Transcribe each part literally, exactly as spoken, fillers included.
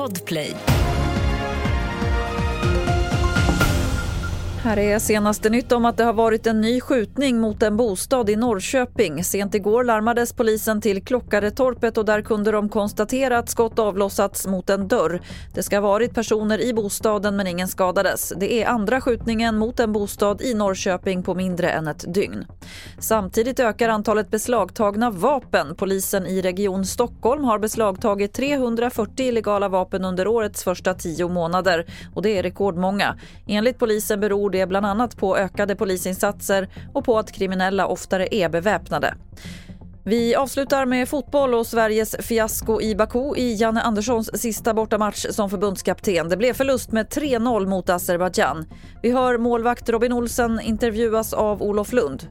Podplay. Här är senaste nytt om att det har varit en ny skjutning mot en bostad i Norrköping. Sent igår larmades polisen till Klockaretorpet och där kunde de konstatera att skott avlossats mot en dörr. Det ska ha varit personer i bostaden men ingen skadades. Det är andra skjutningen mot en bostad i Norrköping på mindre än ett dygn. Samtidigt ökar antalet beslagtagna vapen. Polisen i region Stockholm har beslagtagit trehundrafyrtio illegala vapen under årets första tio månader. Och det är rekordmånga. Enligt polisen beror det bland annat på ökade polisinsatser och på att kriminella oftare är beväpnade. Vi avslutar med fotboll och Sveriges fiasko i Baku i Janne Anderssons sista bortamatch som förbundskapten. Det blev förlust med tre noll mot Azerbajdzjan. Vi hör målvakt Robin Olsen intervjuas av Olof Lund.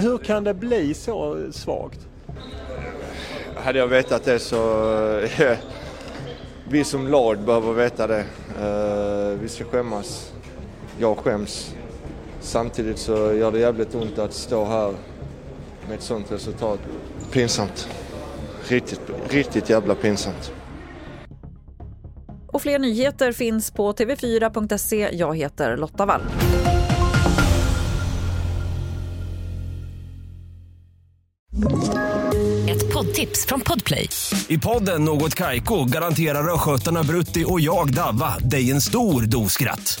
Hur kan det bli så svagt? Hade jag vetat det så... Vi som lag behöver veta det. Vi ska skämmas. Jag skäms. Samtidigt så gör det jävligt ont att stå här med ett sånt resultat. Pinsamt. Riktigt, riktigt jävla pinsamt. Och fler nyheter finns på tv fyra punkt se. Jag heter Lotta Wall. Ett poddtips från Podplay. I podden Något Kaiko garanterar röskötarna Brutti och jag Davva dig en stor dos skratt.